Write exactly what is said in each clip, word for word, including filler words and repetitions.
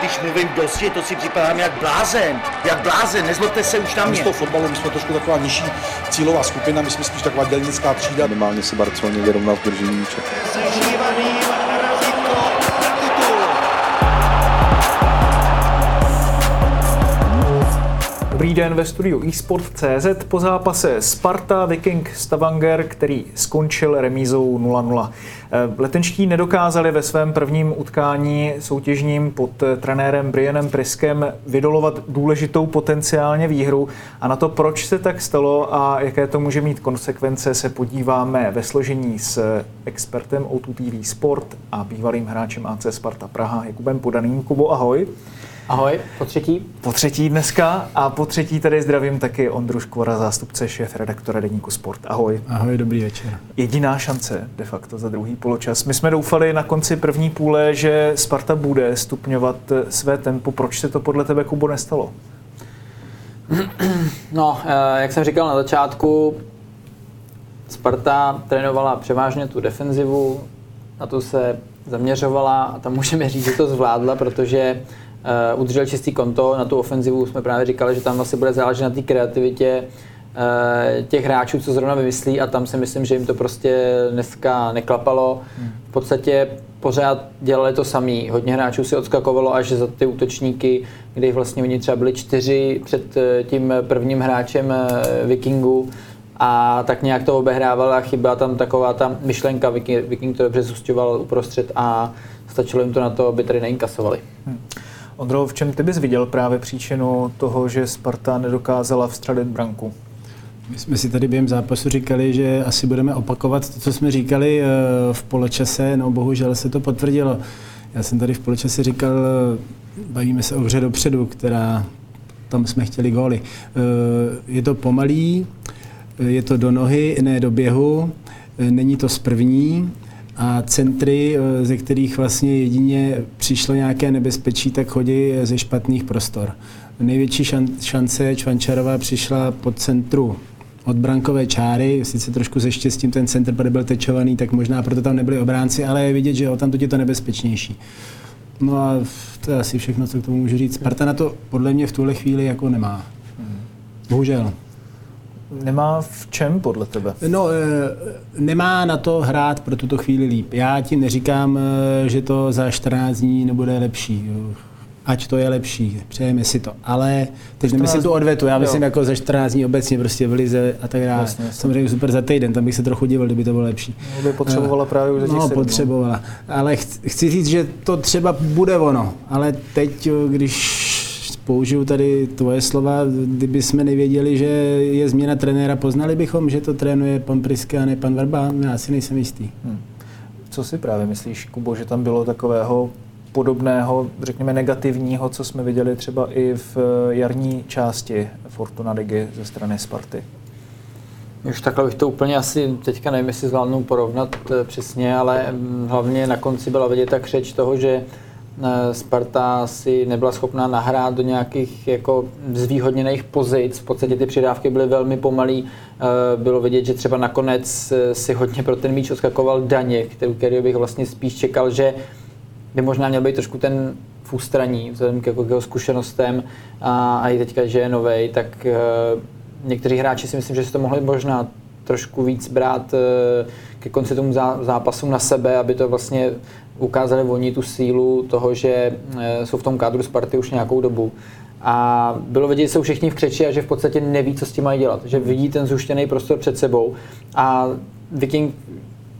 Když mluvím dosti, to si připadám jak blázen, jak blázen, nezlobte se už na mě. Z toho fotbalu my jsme trošku taková nižší cílová skupina, my jsme spíš taková dělnická třída. Normálně se Barcelona vyrovná v držení míče. Dobrý den ve studiu iSport.cz po zápase Sparta Viking Stavanger, který skončil remízou nula nula. Letenští nedokázali ve svém prvním utkání soutěžním pod trenérem Brianem Priskem vydolovat důležitou potenciálně výhru. A na to, proč se tak stalo a jaké to může mít konsekvence, se podíváme ve složení s expertem O dva té vé Sport a bývalým hráčem á cé Sparta Praha Jakubem Podaným. Kubo, ahoj. Ahoj, po třetí. Po třetí dneska a po třetí tady zdravím taky Ondru Škvora, zástupce šéfredaktora Deníku Sport. Ahoj. Ahoj, dobrý večer. Jediná šance de facto za druhý poločas. My jsme doufali na konci první půle, že Sparta bude stupňovat své tempo. Proč se to podle tebe, Kubo, nestalo? No, jak jsem říkal na začátku, Sparta trénovala převážně tu defenzivu, na tu se zaměřovala a tam můžeme říct, že to zvládla, protože Uh, udržel čistý konto. Na tu ofenzivu jsme právě říkali, že tam asi bude záležet na té kreativitě uh, těch hráčů, co zrovna vymyslí, a tam si myslím, že jim to prostě dneska neklapalo. V podstatě pořád dělali to samý. Hodně hráčů si odskakovalo až za ty útočníky, kdy vlastně oni třeba byli čtyři před tím prvním hráčem Vikingu a tak nějak to obehrávala, chyběla tam taková ta myšlenka. Viking, Viking to dobře zůstěval uprostřed a stačilo jim to na to, aby tady neinkasovali. Hmm. Ondro, v čem ty bys viděl právě příčinu toho, že Sparta nedokázala vstřelit branku? My jsme si tady během zápasu říkali, že asi budeme opakovat to, co jsme říkali v poločase, no bohužel se to potvrdilo. Já jsem tady v poločase říkal, bavíme se o hře dopředu, která tam jsme chtěli góly. Je to pomalý, je to do nohy, ne do běhu, není to z první. A centry, ze kterých vlastně jedině přišlo nějaké nebezpečí, tak chodí ze špatných prostor. Největší šance Čvančarová přišla po centru od brankové čáry, sice trošku se štěstím ten centr byl tečovaný, tak možná proto tam nebyli obránci, ale je vidět, že odtamtud je to nebezpečnější. No a to je asi všechno, co k tomu můžu říct. Sparta na to podle mě v tuhle chvíli jako nemá. Bohužel. Nemá v čem podle tebe? No, nemá na to hrát pro tuto chvíli líp. Já ti neříkám, že to za čtrnáct dní nebude lepší. Ať to je lepší, přejeme si to. Ale teď nemyslím tu odvetu, já myslím jako za čtrnáct dní obecně prostě v lize a tak dále. Samozřejmě super za týden, tam bych se trochu divil, kdyby to bylo lepší. Kdyby potřebovala právě už za těch sedm. No, potřebovala. Ale chci říct, že to třeba bude ono. Ale teď, když použiju tady tvoje slova, kdyby jsme nevěděli, že je změna trenéra, poznali bychom, že to trénuje pan Priske a ne pan Vrba? Já si nejsem jistý. Hmm. Co si právě myslíš, Kubo, že tam bylo takového podobného, řekněme negativního, co jsme viděli třeba i v jarní části Fortuna ligy ze strany Sparty? Už takhle bych to úplně asi teďka nevím, jestli zvládnu porovnat přesně, ale hlavně na konci byla vidět ta křeč toho, že Sparta si nebyla schopná nahrát do nějakých jako zvýhodněných pozic. V podstatě ty přidávky byly velmi pomalý. Bylo vidět, že třeba nakonec si hodně pro ten míč odskakoval Daněk, který bych vlastně spíš čekal, že by možná měl být trošku ten v ústraní, vzhledem k jeho zkušenostem a, a i teďka, že je novej, tak někteří hráči si myslím, že si to mohli možná trošku víc brát ke konci tomu zápasu na sebe, aby to vlastně ukázali oni tu sílu toho, že jsou v tom kádru Sparty už nějakou dobu. A bylo vidět, že jsou všichni v křeči a že v podstatě neví, co s tím mají dělat. Že vidí ten zhuštěný prostor před sebou. A Viking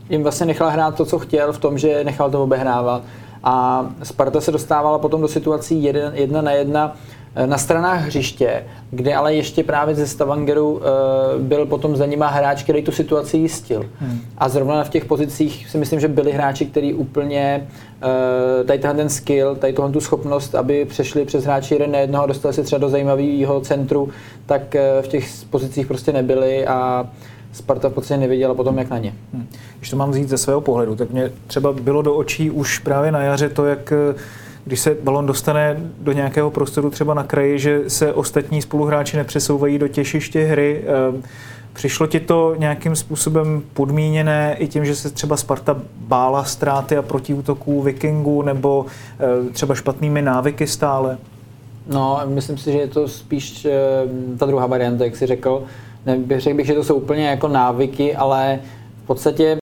jim vlastně nechal hrát to, co chtěl, v tom, že nechal to obehrávat. A Sparta se dostávala potom do situací jeden, jedna na jedna, na stranách hřiště, kde ale ještě právě ze Stavangeru byl potom za nima hráč, který tu situaci jistil. Hmm. A zrovna v těch pozicích si myslím, že byli hráči, kteří úplně tady ten skill, tady tu schopnost, aby přešli přes hráči jeden na jednoho a dostali se třeba do zajímavého centru, tak v těch pozicích prostě nebyli a Sparta v podstatě nevěděla potom, jak na ně. Hmm. Když to mám vzít ze svého pohledu, tak mě třeba bylo do očí už právě na jaře to, jak když se balon dostane do nějakého prostoru třeba na kraji, že se ostatní spoluhráči nepřesouvají do těžiště hry. Přišlo ti to nějakým způsobem podmíněné i tím, že se třeba Sparta bála ztráty a protiútoků Vikingů nebo třeba špatnými návyky stále? No, myslím si, že je to spíš ta druhá varianta, jak jsi řekl. Řekl bych, že to jsou úplně jako návyky, ale v podstatě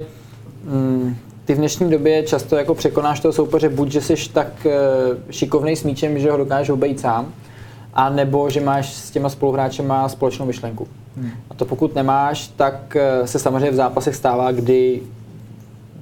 mm, ty v dnešní době často jako překonáš toho soupeře buď, že jsi tak šikovnej s míčem, že ho dokážeš obejít sám, a nebo že máš s těma spoluhráčema společnou myšlenku. Hmm. A to pokud nemáš, tak se samozřejmě v zápasech stává, kdy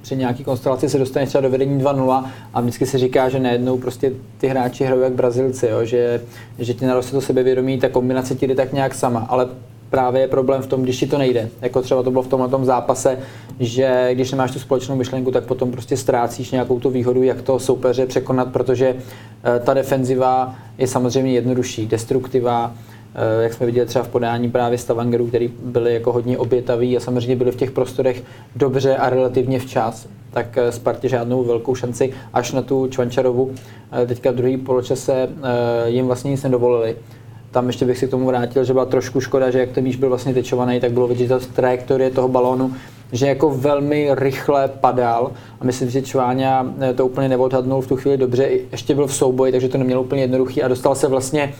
při nějaký konstelaci se dostaneš třeba do vedení dva nula a vždycky se říká, že najednou prostě ty hráči hrajou jak Brazilci, jo? Že, že ti naroste to sebevědomí, ta kombinace ti jde tak nějak sama. Ale právě je problém v tom, když ti to nejde. Jako třeba to bylo v tomhletom zápase, že když nemáš tu společnou myšlenku, tak potom prostě ztrácíš nějakou tu výhodu, jak toho soupeře překonat, protože ta defenziva je samozřejmě jednodušší, destruktivá, jak jsme viděli třeba v podání právě Stavangerů, který byli jako hodně obětaví a samozřejmě byli v těch prostorech dobře a relativně včas, tak Spartě žádnou velkou šanci až na tu Čvančarovu teďka v druhý poločase jim vlastně nic nedovolili. Tam ještě bych si k tomu vrátil, že byla trošku škoda, že jak ten míč byl vlastně tečovaný, tak bylo vidět, že ta trajektorie toho balónu, že jako velmi rychle padal a myslím, že Čváňa to úplně neodhadnul v tu chvíli dobře, ještě byl v souboji, takže to neměl úplně jednoduchý a dostal se vlastně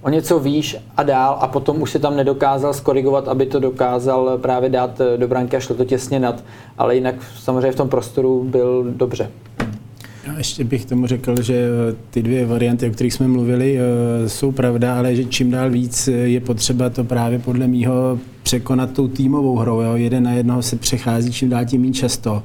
o něco výš a dál a potom už se tam nedokázal skorigovat, aby to dokázal právě dát do branky a šlo to těsně nad, ale jinak samozřejmě v tom prostoru byl dobře. Já ještě bych tomu řekl, že ty dvě varianty, o kterých jsme mluvili, jsou pravda, ale že čím dál víc je potřeba to právě podle mýho překonat tou týmovou hrou. Jo? Jeden na jednoho se přechází čím dál tím méně často.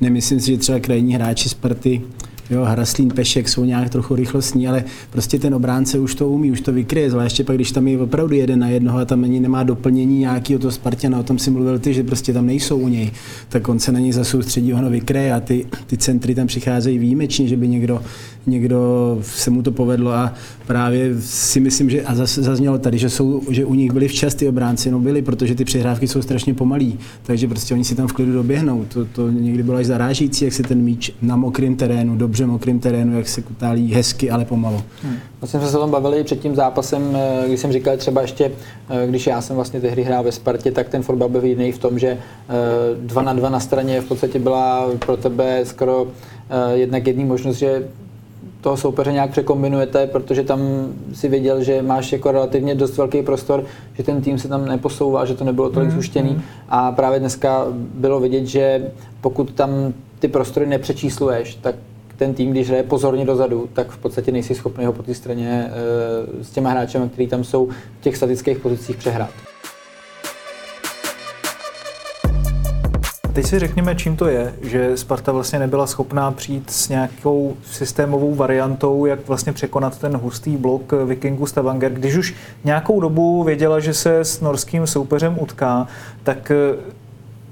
Nemyslím si, že třeba krajní hráči Sparty, jo, Hraslín, Pešek jsou nějak trochu rychlostní, ale prostě ten obránce už to umí, už to vykryje, zvláště pak, když tam je opravdu jeden na jednoho a tam ani nemá doplnění nějakého toho Spartana, o tom si mluvil ty, že prostě tam nejsou u něj, tak on se na něj zasoustředí, ono vykryje a ty, ty centry tam přicházejí výjimečně, že by někdo, někdo se mu to povedlo a právě si myslím, že a zaznělo tady, že, jsou, že u nich byli včas ty obránci, no byli, protože ty přihrávky jsou strašně pomalý, takže prostě oni si tam v klidu doběhnou, to, to někdy bylo až zarážící, jak se ten míč na mokrém terénu dobře mokrým terénu, jak se kutálí hezky, ale pomalu. Hmm. Vlastně jsme se o tom bavili před tím zápasem, když jsem říkal třeba ještě, když já jsem vlastně tehdy hrál ve Spartě, tak ten fotbal byl jiný v tom, že dva na dva na straně v podstatě byla pro tebe skoro jednak jedný možnost, že toho soupeře nějak překombinujete, protože tam si věděl, že máš jako relativně dost velký prostor, že ten tým se tam neposouvá, že to nebylo tolik zhuštěný hmm. a právě dneska bylo vidět, že pokud tam ty prostory nepřečísluješ, tak ten tým, když hraje pozorně dozadu, tak v podstatě nejsi schopný ho po té straně e, s těma hráčema, kteří tam jsou v těch statických pozicích přehrát. Teď si řekněme, čím to je, že Sparta vlastně nebyla schopná přijít s nějakou systémovou variantou, jak vlastně překonat ten hustý blok Vikingů Stavanger. Když už nějakou dobu věděla, že se s norským soupeřem utká, tak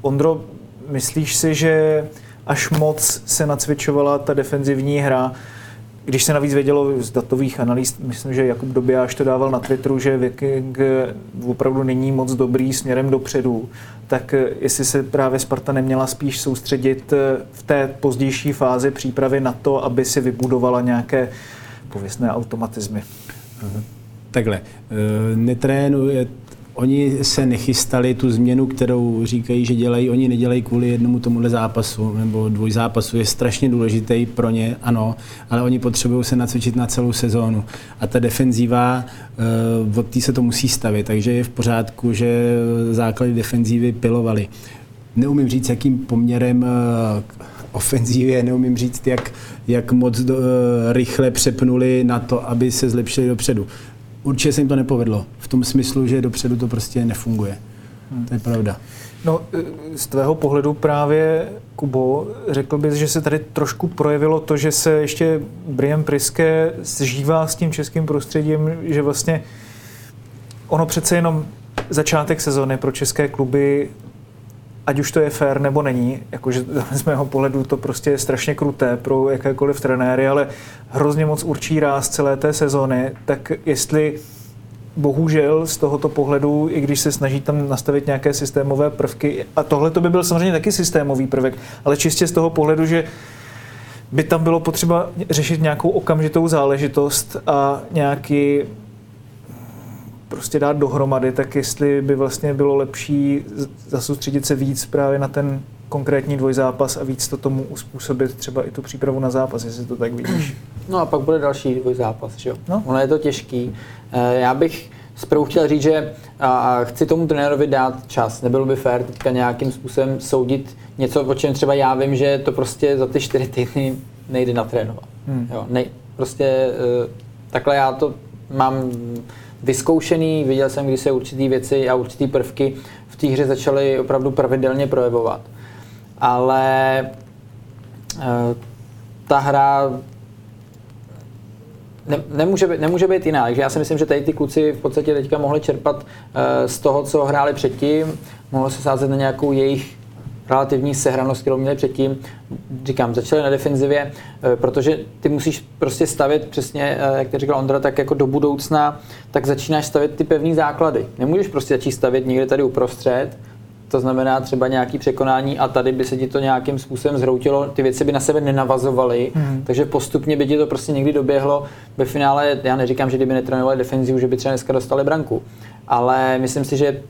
Ondro, myslíš si, že až moc se nacvičovala ta defenzivní hra, když se navíc vědělo z datových analýz, myslím, že Jakub Dobijáš to dával na Twitteru, že Viking opravdu není moc dobrý směrem dopředu, tak jestli se právě Sparta neměla spíš soustředit v té pozdější fázi přípravy na to, aby si vybudovala nějaké pověstné automatizmy. Aha. Takhle, netrénuje Oni se nechystali tu změnu, kterou říkají, že dělají, oni nedělají kvůli jednomu tomuhle zápasu nebo dvojzápasu, je strašně důležitý pro ně, ano, ale oni potřebují se nacvičit na celou sezónu. A ta defenzíva, od té se to musí stavit, takže je v pořádku, že základy defenzívy pilovali. Neumím říct, jakým poměrem ofenzívě, neumím říct, jak, jak moc do, rychle přepnuli na to, aby se zlepšili dopředu. Určitě se jim to nepovedlo, v tom smyslu, že dopředu to prostě nefunguje. Hmm. To je pravda. No, z tvého pohledu právě, Kubo, řekl bys, že se tady trošku projevilo to, že se ještě Brian Priske zžívá s tím českým prostředím, že vlastně ono přece jenom začátek sezóny pro české kluby, ať už to je fér nebo není, jakože z mého pohledu to prostě je strašně kruté pro jakékoliv trenéry, ale hrozně moc určí ráz celé té sezóny, tak jestli bohužel z tohoto pohledu, i když se snaží tam nastavit nějaké systémové prvky, a tohle to by byl samozřejmě taky systémový prvek, ale čistě z toho pohledu, že by tam bylo potřeba řešit nějakou okamžitou záležitost a nějaký prostě dát dohromady, tak jestli by vlastně bylo lepší zasoustředit se víc právě na ten konkrétní dvojzápas a víc to tomu uspůsobit třeba i tu přípravu na zápas, jestli to tak vidíš. No a pak bude další dvojzápas, že jo? No. Ono je to těžký. Já bych zprvu chtěl říct, že chci tomu trenérovi dát čas. Nebylo by fér teďka nějakým způsobem soudit něco, o čem třeba já vím, že to prostě za ty čtyři týdny nejde natrénovat. Hmm. Jo, nej, prostě takhle já to mám vyzkoušený, viděl jsem, když se určitý věci a určitý prvky v té hře začaly opravdu pravidelně projevovat. Ale uh, ta hra ne, nemůže, být, nemůže být jiná. Takže já si myslím, že tady ty kluci v podstatě teďka mohli čerpat uh, z toho, co hráli předtím, mohlo se sázet na nějakou jejich relativní sehranost, kterou měli předtím. Říkám, začali na defenzivě, uh, protože ty musíš prostě stavět přesně, uh, jak to říkal Ondra, tak jako do budoucna, tak začínáš stavět ty pevný základy. Nemůžeš prostě začít stavět někde tady uprostřed, to znamená třeba nějaké překonání a tady by se ti to nějakým způsobem zhroutilo, ty věci by na sebe nenavazovaly, mm. takže postupně by ti to prostě někdy doběhlo. Ve finále, já neříkám, že kdyby netrénovali defenzivu, že by třeba dneska dostali branku, ale myslím si, že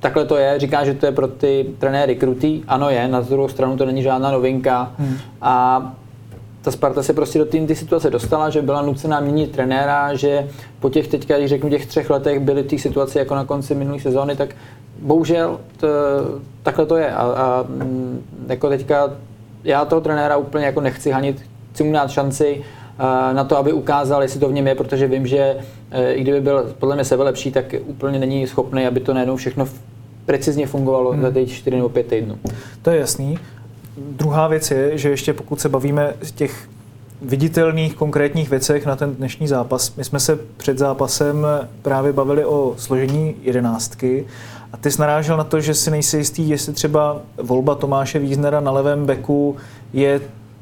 takhle to je. Říkám, že to je pro ty trenéry krutý, ano je, na druhou stranu to není žádná novinka mm. a ta Sparta se prostě do té situace dostala, že byla nucená měnit trenéra, že po těch teďka, když řeknu, těch třech letech byly v té situaci jako na konci minulé sezóny, tak bohužel to, takhle to je a, a jako teďka já toho trenéra úplně jako nechci hanit, chci mu dát šanci na to, aby ukázal, jestli to v něm je, protože vím, že i kdyby byl podle mě sebe lepší, tak úplně není schopný, aby to najednou všechno precizně fungovalo hmm. za těch čtyři nebo pět týdnů. To je jasný. Druhá věc je, že ještě pokud se bavíme z těch viditelných konkrétních věcech na ten dnešní zápas, my jsme se před zápasem právě bavili o složení jedenáctky a ty jsi narážel na to, že si nejsi jistý, jestli třeba volba Tomáše Wiesnera na levém beku je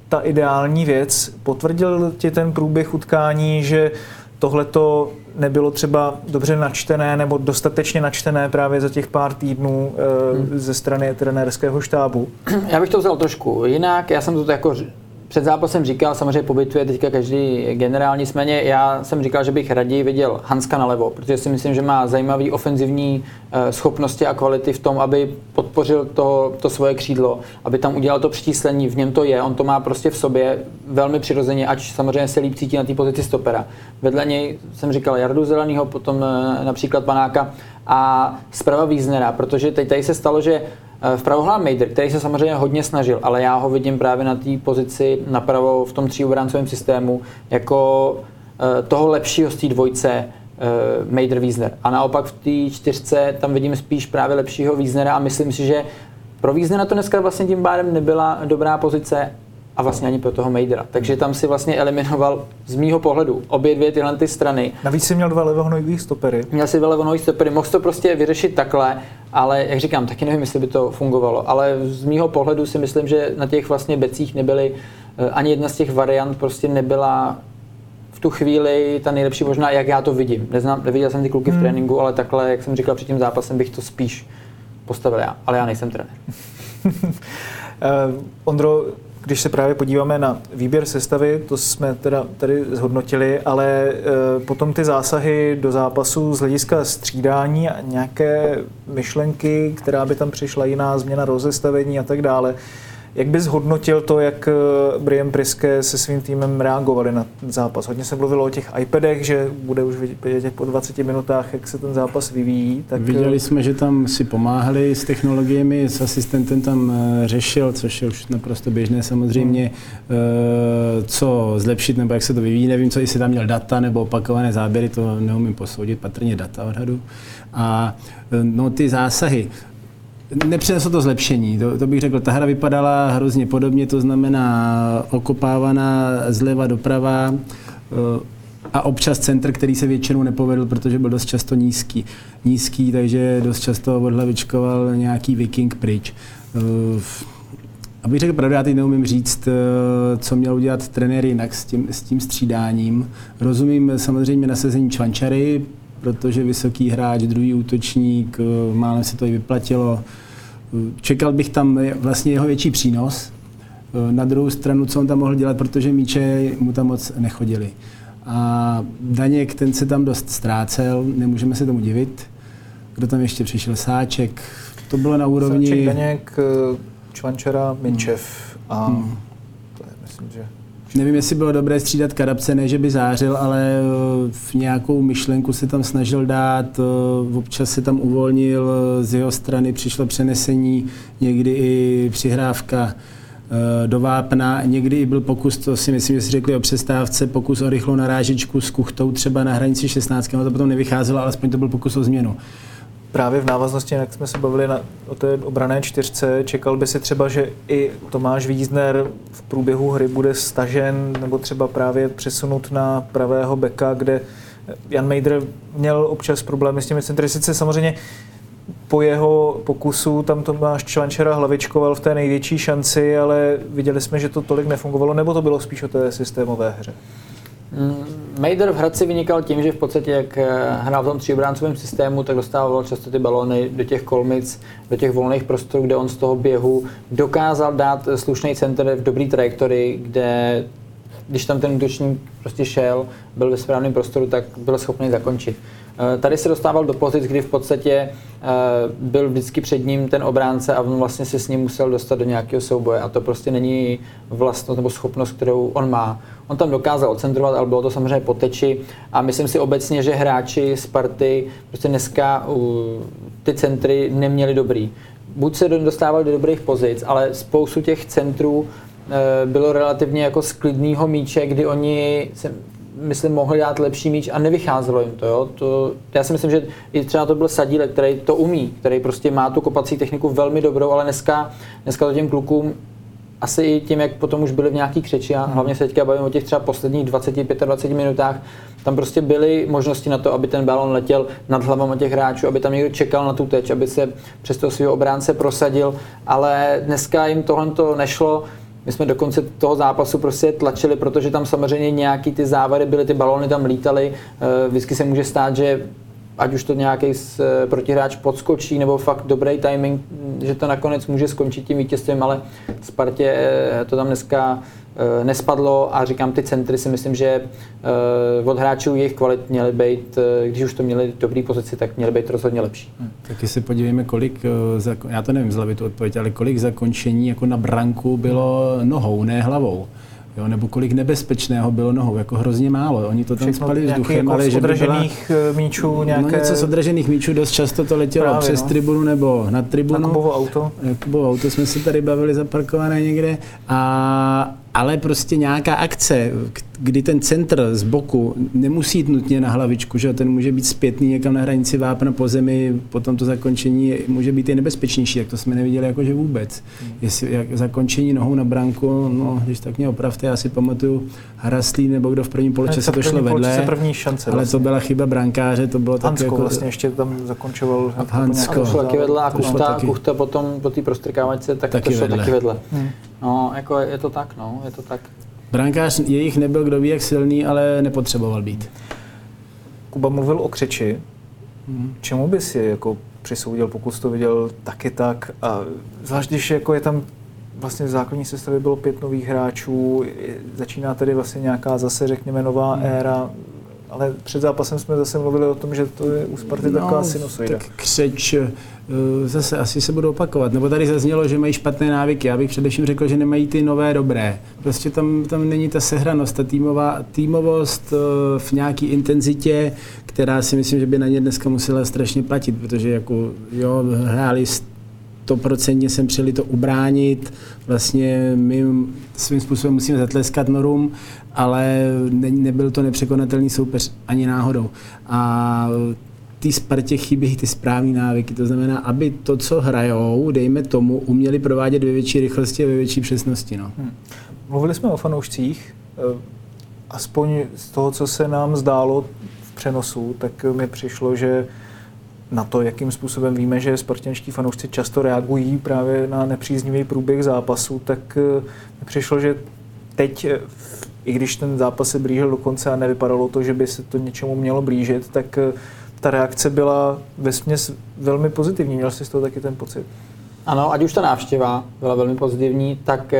ta ideální věc. Potvrdil ti ten průběh utkání, že tohleto nebylo třeba dobře načtené nebo dostatečně načtené právě za těch pár týdnů e, ze strany trenérského štábu? Já bych to vzal trošku jinak. Já jsem to jako před zápasem říkal, samozřejmě po bitvě teďka každý generální, směně, já jsem říkal, že bych raději viděl Hanska nalevo, protože si myslím, že má zajímavý ofenzivní schopnosti a kvality v tom, aby podpořil to, to svoje křídlo, aby tam udělal to přitíslení, v něm to je, on to má prostě v sobě velmi přirozeně, ač samozřejmě se líp cítí na té pozici stopera. Vedle něj jsem říkal Jardu Zelenýho, potom například Panáka a zprava Wiesnera, protože teď tady se stalo, že vpravo Mejdr, který se samozřejmě hodně snažil, ale já ho vidím právě na té pozici napravo v tom tříobráncovém systému jako toho lepšího z té dvojce Maeder Wiesner. A naopak v té čtyřce tam vidím spíš právě lepšího Wiesnera a myslím si, že pro Wiesnera to dneska vlastně tím pádem nebyla dobrá pozice a vlastně ani pro toho Mejdra. Takže tam si vlastně eliminoval z mýho pohledu obě dvě tyhle ty strany. Navíc si měl dva levonohý stopery. Měl si dva levonohý stopery, mohl to prostě vyřešit takhle, ale jak říkám, taky nevím, jestli by to fungovalo. Ale z mýho pohledu si myslím, že na těch vlastně becích nebyly, ani jedna z těch variant prostě nebyla v tu chvíli ta nejlepší možná, jak já to vidím. Neznám, neviděl jsem ty kluky v hmm. tréninku, ale takhle, jak jsem říkal před tím zápasem, bych to spíš postavil já. Ale já nejsem trenér. Ondro, když se právě podíváme na výběr sestavy, to jsme teda tady zhodnotili, ale potom ty zásahy do zápasu z hlediska střídání a nějaké myšlenky, která by tam přišla, jiná změna rozestavení a tak dále. Jak bys hodnotil to, jak Brian Priske se svým týmem reagovali na ten zápas? Hodně se mluvilo o těch iPadech, že bude už vidět po dvaceti minutách, jak se ten zápas vyvíjí. Tak... Viděli jsme, že tam si pomáhali s technologiemi, s asistentem tam řešil, což je už naprosto běžné samozřejmě, co zlepšit nebo jak se to vyvíjí. Nevím, co jestli tam měl data nebo opakované záběry, to neumím posoudit, patrně data odhadu. A no, ty zásahy. nepřineslo to zlepšení, to, to bych řekl, ta hra vypadala hrozně podobně, to znamená okopávaná zleva doprava a občas centr, který se většinou nepovedl, protože byl dost často nízký, nízký takže dost často odhlavičkoval nějaký Viking pryč. Abych řekl pravdu, já teď neumím říct, co měl udělat trenér jinak s tím, s tím střídáním. Rozumím samozřejmě nasazení Čvančary, protože vysoký hráč, druhý útočník, málem se to i vyplatilo. Čekal bych tam vlastně jeho větší přínos. Na druhou stranu, co on tam mohl dělat, protože míče mu tam moc nechodili. A Daněk, ten se tam dost ztrácel, nemůžeme se tomu divit. Kdo tam ještě přišel? Sáček, to bylo na úrovni... Sáček, Daněk, Čvančara, Minčev a hmm. to je, myslím, že... Nevím, jestli bylo dobré střídat Karabce, ne že by zářil, ale v nějakou myšlenku se tam snažil dát, občas se tam uvolnil, z jeho strany přišlo přenesení, někdy i přihrávka do vápna, někdy i byl pokus, to si myslím, že si řekli o přestávce, pokus o rychlou narážečku s Kuchtou třeba na hranici šestnáctky, no to potom nevycházelo, alespoň to byl pokus o změnu. Právě v návaznosti, jak jsme se bavili na, o té obranné čtyřce, čekal by si třeba, že i Tomáš Wiesner v průběhu hry bude stažen nebo třeba právě přesunut na pravého beka, kde Jan Maeder měl občas problémy s těmi centry. Sice samozřejmě po jeho pokusu tam Tomáš Čvančara hlavičkoval v té největší šanci, ale viděli jsme, že to tolik nefungovalo, nebo to bylo spíš o té systémové hře? Mejdr v Hradci vynikal tím, že v podstatě jak hrál v tom tříobráncovém systému, tak dostával často ty balóny do těch kolmic, do těch volných prostorů, kde on z toho běhu dokázal dát slušný centr v dobrý trajektorii, kde když tam ten útočník prostě šel, byl ve správném prostoru, tak byl schopný zakončit. Tady se dostával do pozic, kdy v podstatě byl vždycky před ním ten obránce a on vlastně se s ním musel dostat do nějakého souboje a to prostě není vlastnost nebo schopnost, kterou on má. On tam dokázal odcentrovat, ale bylo to samozřejmě po teči a myslím si obecně, že hráči Sparty prostě dneska ty centry neměli dobrý. Buď se dostával do dobrých pozic, ale spoustu těch centrů bylo relativně jako z klidného míče, kdy oni se, myslím, mohli dát lepší míč a nevycházelo jim to, jo? To. Já si myslím, že i třeba to byl Sadílek, který to umí, který prostě má tu kopací techniku velmi dobrou, ale dneska, dneska to těm klukům asi i tím, jak potom už byli v nějaký křeči a hlavně se teďka bavím o těch třeba posledních dvacet až dvacet pět minutách, tam prostě byly možnosti na to, aby ten balón letěl nad hlavama těch hráčů, aby tam někdo čekal na tu teč, aby se přes toho svého obránce prosadil, ale dneska jim tohle to nešlo. My jsme do konce toho zápasu prostě tlačili, protože tam samozřejmě nějaký ty závady byly, ty balóny tam lítaly. Vždycky se může stát, že ať už to nějaký protihráč podskočí, nebo fakt dobrý timing, že to nakonec může skončit tím vítězstvím, ale Spartě to tam dneska nespadlo a říkám, ty centry si myslím, že od hráčů jejich kvalit měly být, když už to měli dobrý pozici, tak měly být rozhodně lepší. Hmm. Taky se podívejme, kolik, já to nevím zlavit tu odpověď, ale kolik zakončení jako na branku bylo nohou, ne hlavou. Jo, nebo kolik nebezpečného bylo nohou, jako hrozně málo. Oni to tam všechno spali s duchem, ale že by byla... míčů, nějaké... no něco z odražených míčů, dost často to letělo právě, přes no. tribunu nebo na tribunu. Jakubovo auto. Jakubovo auto jsme si tady bavili zaparkované někde. A, ale prostě nějaká akce, kdy ten centr z boku nemusí jít nutně na hlavičku, že ten může být zpětný někam na hranici vápna po zemi, potom to zakončení může být i nebezpečnější, tak to jsme neviděli jakože vůbec. Jestli jak zakončení nohou na branku, no, když tak mě opravte, já si pamatuju Hrastý nebo kdo v prvním poločase to šlo vedle, první šance, ale vlastně. To byla chyba brankáře, to bylo tak jako... vlastně ještě tam zakončoval Hansko. A to šlo taky vedle a Kuchta, Kuchta potom po té prostrkávačce, tak taky to šlo vedle. taky vedle. Hmm. No, jako je to tak, no, je to tak. Brankář jejich nebyl kdo ví jak silný, ale nepotřeboval být. Kuba mluvil o křeči. Čemu by si jako přisoudil, pokud to viděl taky tak? A zvlášť když jako je tam vlastně v základní sestavě bylo pět nových hráčů, začíná tady vlastně nějaká zase řekněme nová hmm. éra, ale před zápasem jsme zase mluvili o tom, že to je u Sparty no, taková sinusoida. Tak křeč zase asi se budou opakovat, nebo tady zaznělo, že mají špatné návyky, já bych především řekl, že nemají ty nové dobré. Prostě tam, tam není ta sehranost, ta týmová, týmovost v nějaké intenzitě, která si myslím, že by na ně dneska musela strašně platit, protože jako jo, hráli stoprocentně sem přijeli to ubránit, vlastně my svým způsobem musíme zatleskat norům, ale ne, nebyl to nepřekonatelný soupeř ani náhodou. A té Spartě chybějí ty správné návyky. To znamená, aby to, co hrajou, dejme tomu, uměli provádět ve větší rychlosti a ve větší přesnosti. No. Hmm. Mluvili jsme o fanoušcích. Aspoň z toho, co se nám zdálo v přenosu, tak mi přišlo, že na to, jakým způsobem víme, že spartanští fanoušci často reagují právě na nepříznivý průběh zápasu, tak mi přišlo, že teď, i když ten zápas se blížil do konce a nevypadalo to, že by se to něčemu mělo blížit, tak ta reakce byla vesměs velmi pozitivní. Měl jsi z toho taky ten pocit? Ano, ať už ta návštěva byla velmi pozitivní, tak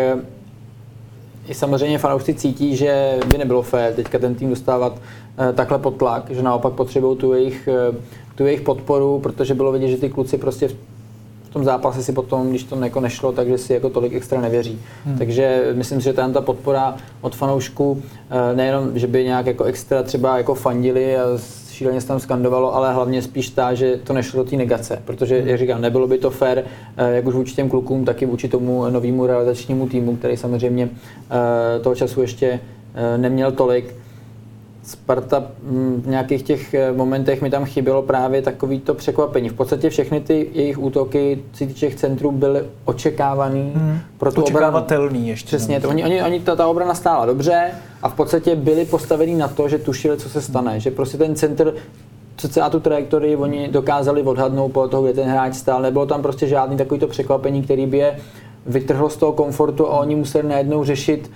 i samozřejmě fanoušci cítí, že by nebylo fér teďka ten tým dostávat takhle pod tlak, že naopak potřebují tu jejich, tu jejich podporu, protože bylo vidět, že ty kluci prostě v tom zápase si potom, když to jako nešlo, takže si jako tolik extra nevěří. Hmm. Takže myslím si, že tam ta podpora od fanoušků, nejenom, že by nějak jako extra třeba jako fandili a šíleně se tam skandovalo, ale hlavně spíš ta, že to nešlo do té negace, protože, jak říkám, nebylo by to fér, jak už vůči těm klukům, tak i vůči tomu novému realizačnímu týmu, který samozřejmě toho času ještě neměl tolik. Sparta v nějakých těch momentech mi tam chybělo právě takový to překvapení. V podstatě všechny ty jejich útoky těch centrů byly očekávaný hmm. pro tu očekávatelný obranu. Ještě. Přesně, to, oni, oni, oni, ta, ta obrana stála dobře a v podstatě byli postavení na to, že tušili, co se stane, hmm. že prostě ten centr, co celá tu trajektorii oni dokázali odhadnout po toho, kde ten hráč stál, nebylo tam prostě žádný takovýto překvapení, který by je vytrhlo z toho komfortu a oni museli najednou řešit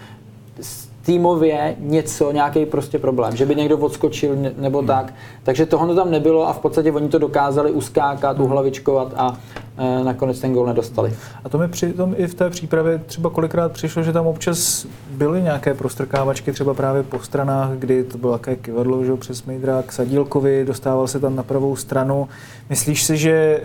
týmově něco, nějaký prostě problém, že by někdo odskočil nebo hmm. tak. Takže tohle tam nebylo a v podstatě oni to dokázali uskákat, hmm. uhlavičkovat a e, nakonec ten gól nedostali. A to mi přitom i v té přípravě třeba kolikrát přišlo, že tam občas byly nějaké prostrkávačky třeba právě po stranách, kdy to bylo také kivadlo, že přes Mejdra k Sadílkovi, dostával se tam na pravou stranu. Myslíš si, že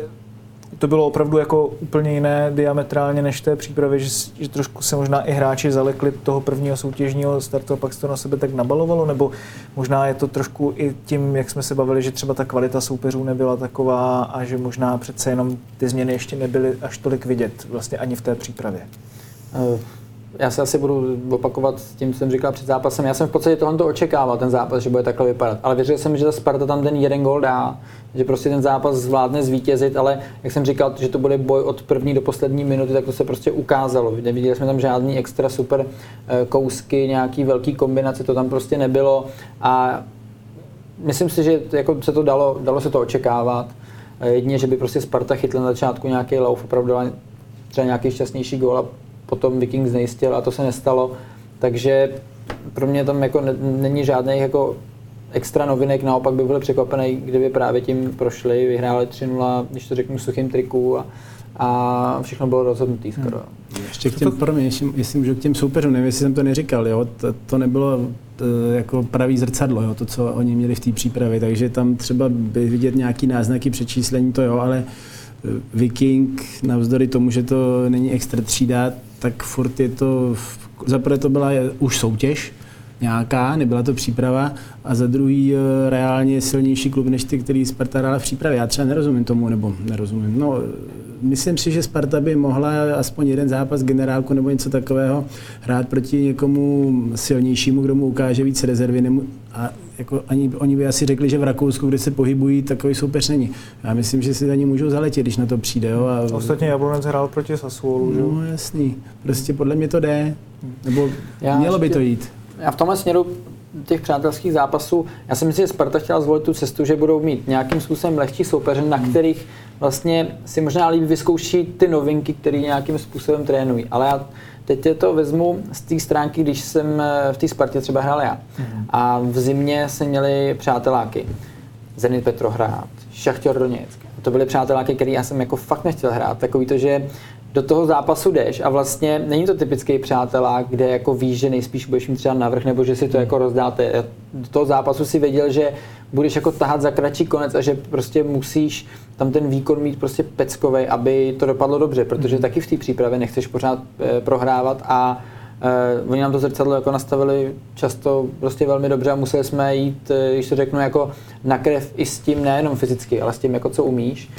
to bylo opravdu jako úplně jiné diametrálně než té přípravě, že, že trošku se možná i hráči zalekli toho prvního soutěžního startu a pak se to na sebe tak nabalovalo, nebo možná je to trošku i tím, jak jsme se bavili, že třeba ta kvalita soupeřů nebyla taková a že možná přece jenom ty změny ještě nebyly až tolik vidět vlastně ani v té přípravě? Já se asi budu opakovat s tím, co jsem říkal před zápasem. Já jsem v podstatě tohle očekával, ten zápas, že bude takhle vypadat. Ale věřil jsem, že ta Sparta tam ten jeden gól dá, že prostě ten zápas zvládne zvítězit, ale jak jsem říkal, že to bude boj od první do poslední minuty, tak to se prostě ukázalo. Neviděli jsme tam žádný extra super kousky, nějaký velký kombinace, to tam prostě nebylo. A myslím si, že jako se to dalo, dalo se to očekávat. Jedině, že by prostě Sparta chytla na začátku nějaký lauf, opravdu třeba nějaký šťastnější gól a potom Viking znejistil a to se nestalo, takže pro mě tam jako ne, není žádný jako extra novinek, naopak by byl překvapený, kdyby právě tím prošli, vyhráli tři nula, když to řeknu, suchým triku a, a všechno bylo rozhodnutý skoro. Hmm. Ještě k těm, pro mě, ještě, jestli můžu k těm soupeřům, nevím, jestli jsem to neříkal, jo? To, to nebylo to, jako pravý zrcadlo, jo? To, co oni měli v té přípravě, takže tam třeba by vidět nějaký náznaky přečíslení, to jo, ale Viking, navzdory tomu, že to není extra třída, tak furt je to, zaprvé to byla už soutěž nějaká, nebyla to příprava a za druhý reálně silnější klub než ty, který Sparta hrála v přípravě. Já třeba nerozumím tomu, nebo nerozumím, no myslím si, že Sparta by mohla aspoň jeden zápas generálku nebo něco takového hrát proti někomu silnějšímu, kdo mu ukáže víc rezervy nemu, a jako ani, oni by asi řekli, že v Rakousku, kde se pohybují, takový soupeř není. Já myslím, že si za ní můžou zaletět, když na to přijde. Jo, a... Ostatně Jablonec hrál proti Sasuolu, že? No jasný, prostě podle mě to jde, nebo já mělo by to jít. A v tomhle směru těch přátelských zápasů, já si myslím, že Sparta chtěla zvolit tu cestu, že budou mít nějakým způsobem lehčí soupeře, na kterých vlastně si možná líbí vyzkouší ty novinky, které nějakým způsobem trénují. Ale já teď to vezmu z té stránky, když jsem v té Spartě třeba hrál já. A v zimě se měli přáteláky. Zenit Petrohrad, Šachtar Doněck. To byly přáteláky, který já jsem jako fakt nechtěl hrát. Takový to, že do toho zápasu jdeš a vlastně není to typický přátelák, kde jako víš, že nejspíš budeš mít třeba navrch, nebo že si to jako rozdáte. Do toho zápasu si věděl, že budeš jako tahat za kratší konec a že prostě musíš tam ten výkon mít prostě peckovej, aby to dopadlo dobře, protože taky v té přípravě nechceš pořád prohrávat a Uh, oni nám to zrcadlo jako nastavili často prostě velmi dobře a museli jsme jít, když to řeknu, jako na krev i s tím nejenom fyzicky, ale s tím, jako co umíš.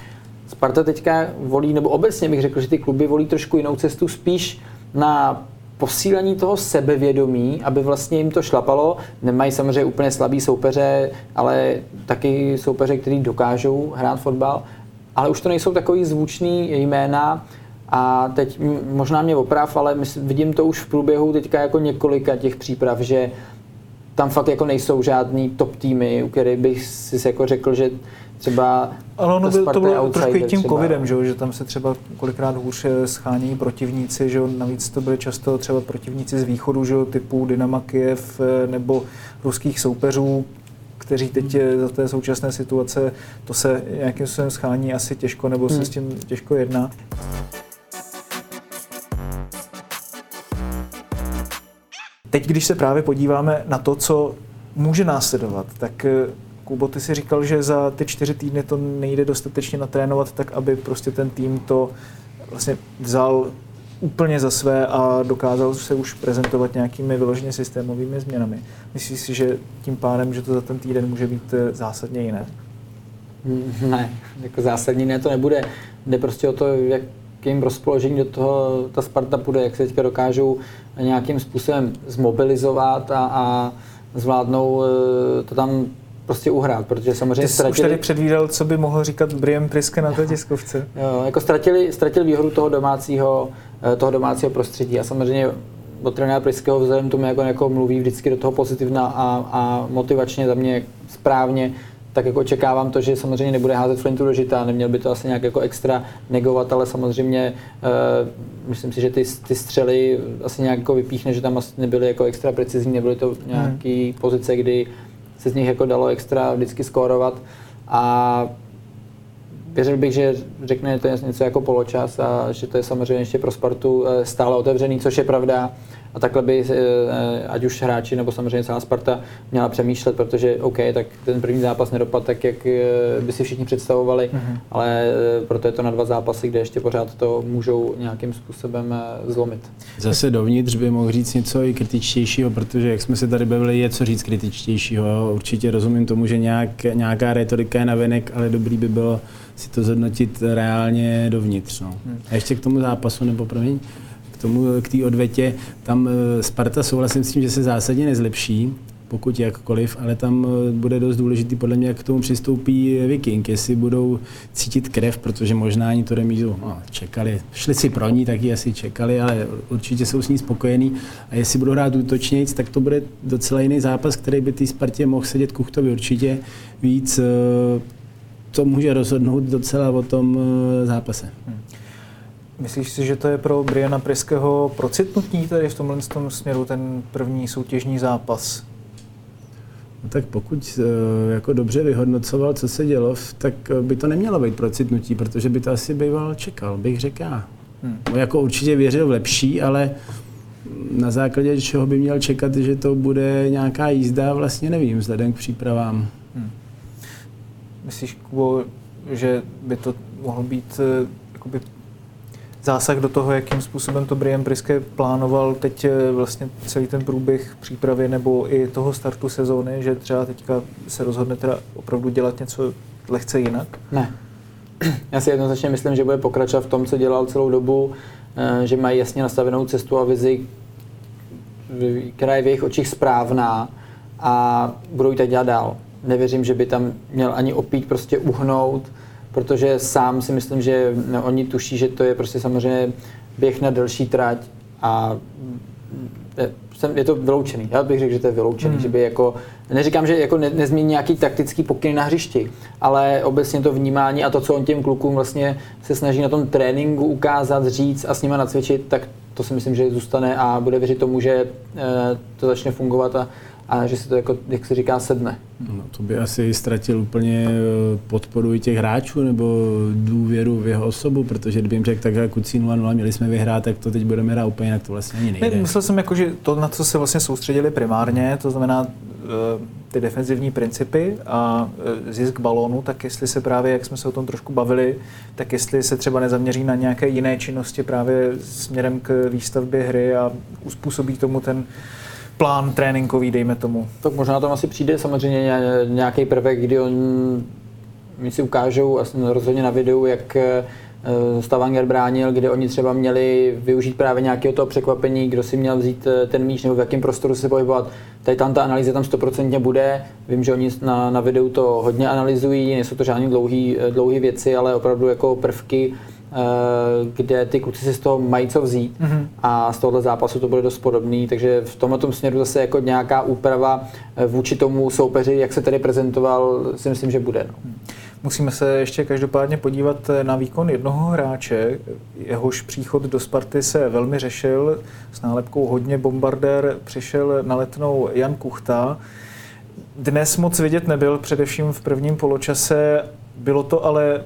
Sparta teďka volí, nebo obecně bych řekl, že ty kluby volí trošku jinou cestu, spíš na posílení toho sebevědomí, aby vlastně jim to šlapalo. Nemají samozřejmě úplně slabý soupeře, ale taky soupeře, kteří dokážou hrát fotbal, ale už to nejsou takový zvučný jména. A teď možná mě oprav, ale vidím to už v průběhu teďka jako několika těch příprav, že tam fakt jako nejsou žádný top týmy, u kterých bych si jako řekl, že třeba ano, no, to, to bylo trošku i tím třeba covidem, že, že tam se třeba kolikrát hůř schání protivníci, že navíc to byly často třeba protivníci z východu, že typu Dynama Kyjev nebo ruských soupeřů, kteří teď za té současné situace to se nějakým způsobem schání asi těžko nebo hmm. se s tím těžko jedná. Teď, když se právě podíváme na to, co může následovat, tak Kubo, ty si říkal, že za ty čtyři týdny to nejde dostatečně natrénovat tak, aby prostě ten tým to vlastně vzal úplně za své a dokázal se už prezentovat nějakými vyloženě systémovými změnami. Myslíš si, že tím pádem, že to za ten týden může být zásadně jiné? Ne, jako zásadně jiné to nebude. Jde prostě o to, jak jakým rozpoložení do toho ta Sparta půjde, jak se teďka dokážou nějakým způsobem zmobilizovat a, a zvládnou to tam prostě uhrát, protože samozřejmě ztratili... Ty jsi už tady předvídal, co by mohl říkat Brian Priske na té tiskovce. Jo, jako ztratili, ztratili výhodu toho domácího, toho domácího prostředí a samozřejmě do trenéra Priskeho vzhledem tomu, jako, jako mluví vždycky do toho pozitivna a, a motivačně za mě správně, tak jako očekávám to, že samozřejmě nebude házet flintu do žita, neměl by to asi nějak jako extra negovat, ale samozřejmě uh, myslím si, že ty, ty střely asi nějak jako vypíchne, že tam asi nebyly jako extra precizní, nebyly to nějaký hmm. pozice, kdy se z nich jako dalo extra vždycky skórovat a věřil bych, že řekne to něco jako poločas a že to je samozřejmě ještě pro Spartu stále otevřený, což je pravda. A takhle by, ať už hráči, nebo samozřejmě celá Sparta měla přemýšlet, protože OK, tak ten první zápas nedopad tak, jak by si všichni představovali, mm-hmm. ale proto je to na dva zápasy, kde ještě pořád to můžou nějakým způsobem zlomit. Zase dovnitř by mohl říct něco i kritičtějšího, protože jak jsme se tady bavili, je co říct kritičtějšího. Určitě rozumím tomu, že nějak, nějaká retorika je navenek, ale dobrý by bylo si to zhodnotit reálně dovnitř. No. A ještě k tomu zápasu, nebo promiň? Tomu, k té odvetě, tam Sparta souhlasím s tím, že se zásadně nezlepší, pokud jakkoliv, ale tam bude dost důležitý podle mě, jak k tomu přistoupí Viking, jestli budou cítit krev, protože možná ani to remízu no, čekali, šli si pro ní, taky asi čekali, ale určitě jsou s ní spokojení a jestli budou hrát útočnějc, tak to bude docela jiný zápas, který by té Spartě mohl sedět Kuchtovi určitě víc, to může rozhodnout docela o tom zápase. Myslíš si, že to je pro Briana Priskeho procitnutí tady v tomhle tom směru ten první soutěžní zápas? No tak pokud jako dobře vyhodnocoval, co se dělo, tak by to nemělo být procitnutí, protože by to asi býval čekal, bych řekl. Hmm. Jako určitě věřil v lepší, ale na základě čeho by měl čekat, že to bude nějaká jízda, vlastně nevím, vzhledem k přípravám. Hmm. Myslíš, Kubo, že by to mohlo být jakoby zásah do toho, jakým způsobem to Brian Priske plánoval teď vlastně celý ten průběh přípravy nebo i toho startu sezóny, že třeba teďka se rozhodne teda opravdu dělat něco lehce jinak? Ne. Já si jednoznačně myslím, že bude pokračovat v tom, co dělal celou dobu, že mají jasně nastavenou cestu a vizi, která je v jejich očích správná a budou ji tak dělat dál. Nevěřím, že by tam měl ani opít prostě uhnout, protože sám si myslím, že oni tuší, že to je prostě samozřejmě běh na delší trať a je to vyloučený. Já bych řekl, že to je vyloučený, hmm. že by jako, neříkám, že jako ne, nezmění nějaký taktický pokyn na hřišti, ale obecně to vnímání a to, co on těm klukům vlastně se snaží na tom tréninku ukázat, říct a s nima nacvičit, tak to si myslím, že zůstane a bude věřit tomu, že to začne fungovat a a že se to, jako, jak se říká, sedne. No, to by asi ztratil úplně podporu i těch hráčů nebo důvěru v jeho osobu, protože kdyby jim řekl takhle kucí nula nula, měli jsme vyhrát, tak to teď budeme hrát úplně, tak to vlastně ani nejde. Ne, myslel jsem, jako, že to, na co se vlastně soustředili primárně, to znamená ty defenzivní principy a zisk balónu, tak jestli se právě, jak jsme se o tom trošku bavili, tak jestli se třeba nezaměří na nějaké jiné činnosti právě směrem k výstavbě hry a uspůsobí tomu ten plán tréninkový, dejme tomu. Tak možná tam asi přijde samozřejmě nějaký prvek, kdy oni si ukážou, rozhodně na videu, jak Stavanger bránil, kde oni třeba měli využít právě nějakého toho překvapení, kdo si měl vzít ten míč nebo v jakém prostoru se pohybovat. Tady tam ta analýza tam stoprocentně bude. Vím, že oni na, na videu to hodně analyzují, nejsou to žádné dlouhé věci, ale opravdu jako prvky, kde ty kluci si z toho mají co vzít, mm-hmm. a z tohohle zápasu to bude dost podobný, takže v tomto směru zase jako nějaká úprava vůči tomu soupeři, jak se tady prezentoval, si myslím, že bude. No. Musíme se ještě každopádně podívat na výkon jednoho hráče, jehož příchod do Sparty se velmi řešil, s nálepkou hodně bombardér přišel na Letnou Jan Kuchta. Dnes moc vidět nebyl, především v prvním poločase, bylo to ale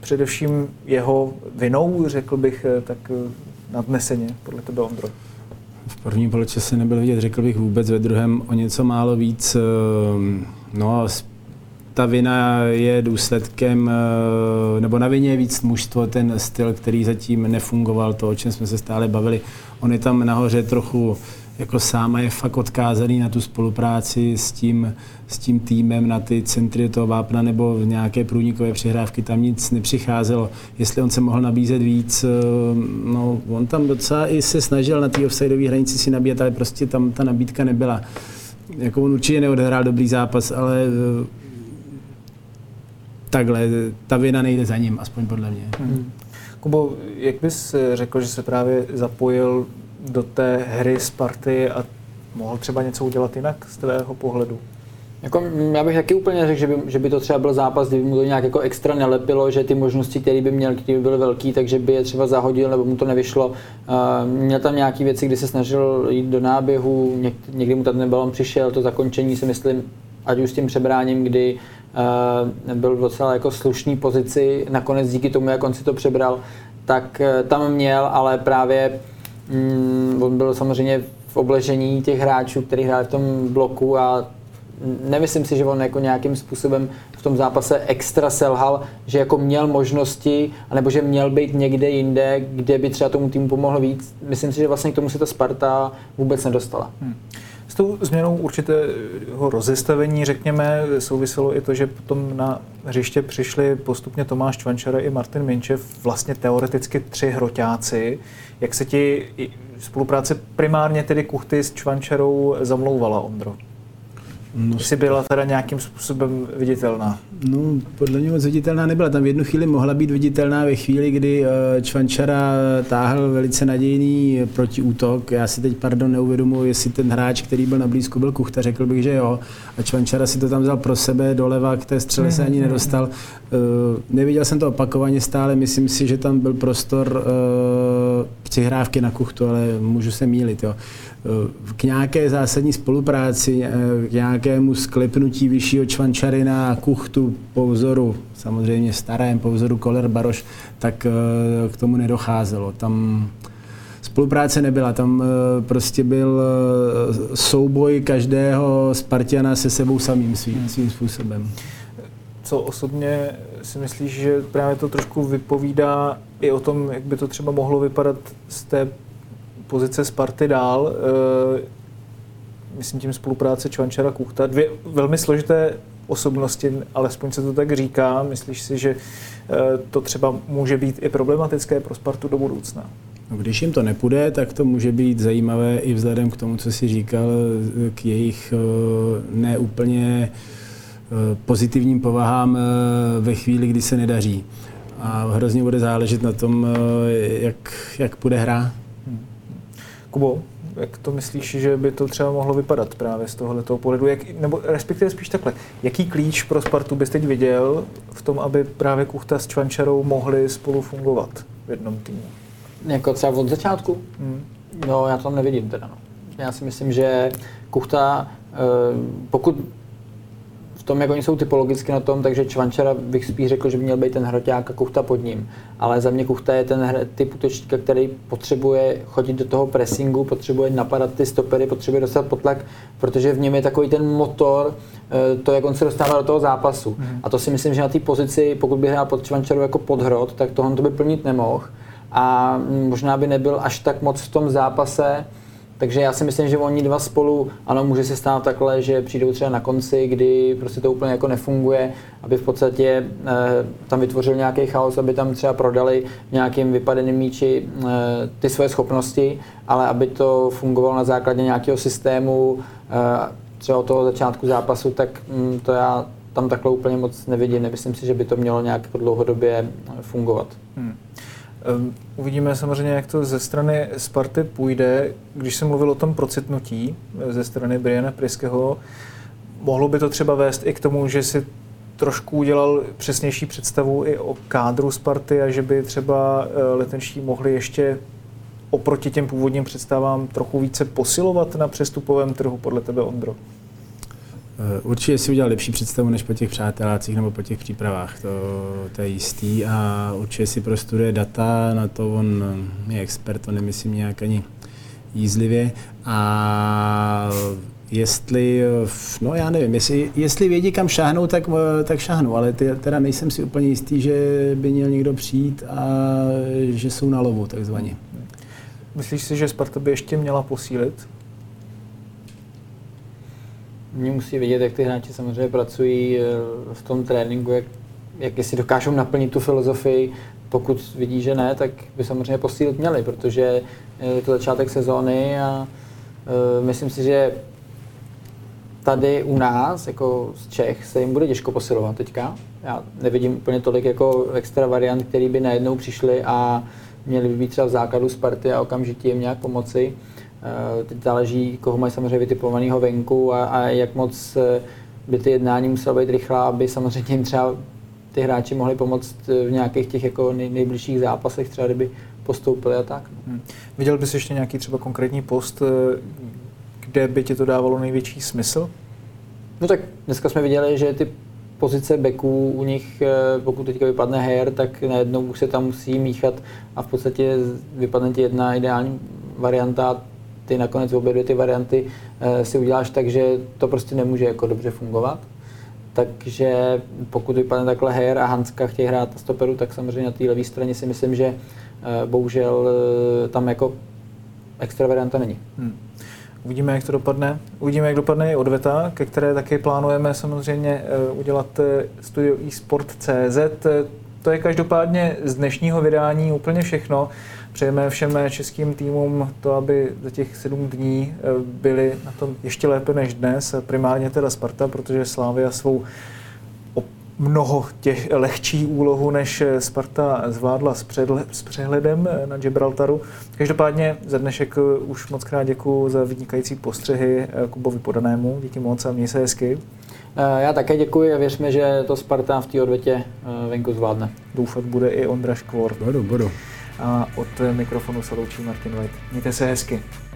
především jeho vinou, řekl bych tak nadneseně, podle tebe, Ondro. V prvním poločase nebyl vidět, řekl bych vůbec, ve druhém o něco málo víc. No, ta vina je důsledkem, nebo na vině je víc mužstvo, ten styl, který zatím nefungoval, to, o čem jsme se stále bavili. On je tam nahoře trochu jako sám a je fakt odkázaný na tu spolupráci s tím, s tím týmem, na ty centry toho vápna nebo v nějaké průnikové přihrávky, tam nic nepřicházelo. Jestli on se mohl nabízet víc, no on tam docela i se snažil na té offsideové hranici si nabíjet, ale prostě tam ta nabídka nebyla. Jako on určitě neodehrál dobrý zápas, ale takhle, ta vina nejde za ním, aspoň podle mě. Hmm. Kubo, jak bys řekl, že se právě zapojil do té hry Sparty a mohl třeba něco udělat jinak z tvého pohledu? Jako, já bych taky úplně řekl, že by, že by to třeba byl zápas, kdyby mu to nějak jako extra nelepilo, že ty možnosti, které by měl, které by byly velký, takže by je třeba zahodil nebo mu to nevyšlo. Měl tam nějaké věci, kdy se snažil jít do náběhu, někdy mu tam ten balon přišel, to zakončení si myslím, ať už s tím přebráním, kdy uh, byl v docela jako slušný pozici, nakonec díky tomu, jak on si to přebral, tak uh, tam měl, ale právě mm, on byl samozřejmě v obležení těch hráčů, který hráli v tom bloku a nemyslím si, že on jako nějakým způsobem v tom zápase extra selhal, že jako měl možnosti, anebo že měl být někde jinde, kde by třeba tomu týmu pomohl víc. Myslím si, že vlastně k tomu se ta Sparta vůbec nedostala. Hmm. S tou změnou určitého rozestavení, řekněme, souviselo i to, že potom na hřiště přišli postupně Tomáš Čvančara i Martin Minčev, vlastně teoreticky tři hroťáci. Jak se ti spolupráce primárně tedy Kuchty s Čvančarou zamlouvala, Ondro? No, jestli byla teda nějakým způsobem viditelná? No, podle mě moc viditelná nebyla. Tam v jednu chvíli mohla být viditelná ve chvíli, kdy Čvančara táhl velice nadějný protiútok. Já si teď, pardon, neuvědomuji, jestli ten hráč, který byl na blízku, byl Kuchta, řekl bych, že jo. A Čvančara si to tam vzal pro sebe, doleva, k té střele se ani nedostal. Neviděl jsem to opakovaně stále, myslím si, že tam byl prostor přihrávky na Kuchtu, ale můžu se mýlit, jo. K nějaké zásadní spolupráci, k nějakému sklepnutí vyššího Čvančary na Kuchtu po vzoru, samozřejmě starém, po vzoru Kolar Baroš, tak k tomu nedocházelo. Tam spolupráce nebyla, tam prostě byl souboj každého Spartiana se sebou samým svým, svým způsobem. Co osobně si myslíš, že právě to trošku vypovídá i o tom, jak by to třeba mohlo vypadat z té pozice Sparty dál, myslím tím spolupráce Čvančara Kuchta, dvě velmi složité osobnosti, alespoň se to tak říká. Myslíš si, že to třeba může být i problematické pro Spartu do budoucna? Když jim to nepůjde, tak to může být zajímavé i vzhledem k tomu, co jsi říkal, k jejich neúplně pozitivním povahám ve chvíli, kdy se nedaří. A hrozně bude záležet na tom, jak, jak půjde hra. Kubo, jak to myslíš, že by to třeba mohlo vypadat právě z tohoto pohledu? Jak, nebo respektive spíš takhle, jaký klíč pro Spartu bys teď viděl v tom, aby právě Kuchta s Čvančarou mohli spolu fungovat v jednom týmu? Jako třeba od začátku? Hmm. No, já to tam nevidím teda. No. Já si myslím, že Kuchta, pokud v tom, jak oni jsou typologicky na tom, takže Čvančara bych spíš řekl, že by měl být ten hroťák a Kuchta pod ním. Ale za mě Kuchta je ten typ útočníka, který potřebuje chodit do toho pressingu, potřebuje napadat ty stopery, potřebuje dostat potlak, protože v něm je takový ten motor, to, jak on se dostává do toho zápasu. Mm. A to si myslím, že na té pozici, pokud by hrál pod Čvančaru jako podhrot, tak tohle to by plnit nemohl. A možná by nebyl až tak moc v tom zápase, Takže já si myslím, že oni dva spolu, ano, může se stát takhle, že přijdou třeba na konci, kdy prostě to úplně jako nefunguje, aby v podstatě e, tam vytvořil nějaký chaos, aby tam třeba prodali v nějakým vypadeným míči e, ty svoje schopnosti, ale aby to fungovalo na základě nějakého systému, e, třeba od toho začátku zápasu, tak m, to já tam takhle úplně moc nevidím. Nemyslím si, že by to mělo nějak dlouhodobě fungovat. Hmm. Uvidíme samozřejmě, jak to ze strany Sparty půjde. Když jsem mluvil o tom procitnutí ze strany Briana Priskeho, mohlo by to třeba vést i k tomu, že si trošku udělal přesnější představu i o kádru Sparty a že by třeba letenští mohli ještě oproti těm původním představám trochu více posilovat na přestupovém trhu, podle tebe, Ondro? Určitě si udělal lepší představu než po těch přátelácích nebo po těch přípravách, to, to je jistý, a určitě si prostuduje data, na to on je expert, to nemyslím nějak ani jízlivě, a jestli, no já nevím, jestli, jestli vědí kam šáhnou, tak, tak šáhnou, ale teda nejsem si úplně jistý, že by měl někdo přijít a že jsou na lovu takzvaně. Myslíš si, že Sparta by ještě měla posílit? Mě musí vidět, jak ty hráči samozřejmě pracují v tom tréninku, jak, jak jestli dokážou naplnit tu filozofii. Pokud vidí, že ne, tak by samozřejmě posílit měli, protože je to začátek sezóny a uh, myslím si, že tady u nás, jako z Čech, se jim bude těžko posilovat teďka. Já nevidím úplně tolik jako extra variant, který by najednou přišli a měli by být třeba v základu Sparty a okamžitě jim nějak pomoci. Teď záleží, koho mají samozřejmě vytipovaného venku a, a jak moc by ty jednání musela být rychlá, aby samozřejmě jim třeba ty hráči mohli pomoct v nějakých těch jako nej, nejbližších zápasech, třeba kdyby postoupili a tak. Hmm. Viděl bys ještě nějaký třeba konkrétní post, kde by ti to dávalo největší smysl? No tak dneska jsme viděli, že ty pozice beků u nich, pokud teďka vypadne Hair, tak najednou už se tam musí míchat a v podstatě vypadne ti jedna ideální varianta. Ty nakonec obě dvě ty varianty e, si uděláš tak, že to prostě nemůže jako dobře fungovat. Takže pokud vypadne takhle Hejer a Hanska chtějí hrát na stoperu, tak samozřejmě na té levé straně si myslím, že e, bohužel e, tam jako extra varianta není. Hmm. Uvidíme, jak to dopadne. Uvidíme, jak dopadne i odveta, ke které také plánujeme samozřejmě e, udělat Studio iSport.cz. To je každopádně z dnešního vydání úplně všechno. Přejeme všem českým týmům to, aby za těch sedm dní byli na tom ještě lépe než dnes. Primárně teda Sparta, protože Slavia svou o mnoho těch lehčí úlohu, než Sparta zvládla s, předle, s přehledem na Gibraltaru. Každopádně za dnešek už moc krát děkuji za vynikající postřehy Kubovi Podanému. Díky moc a měj se hezky. Já také děkuji a věřme, že to Sparta v té odvětě venku zvládne. Doufat bude i Ondra Škvor. Budu, budu. A od mikrofonu se loučí Martin Vait. Mějte se hezky.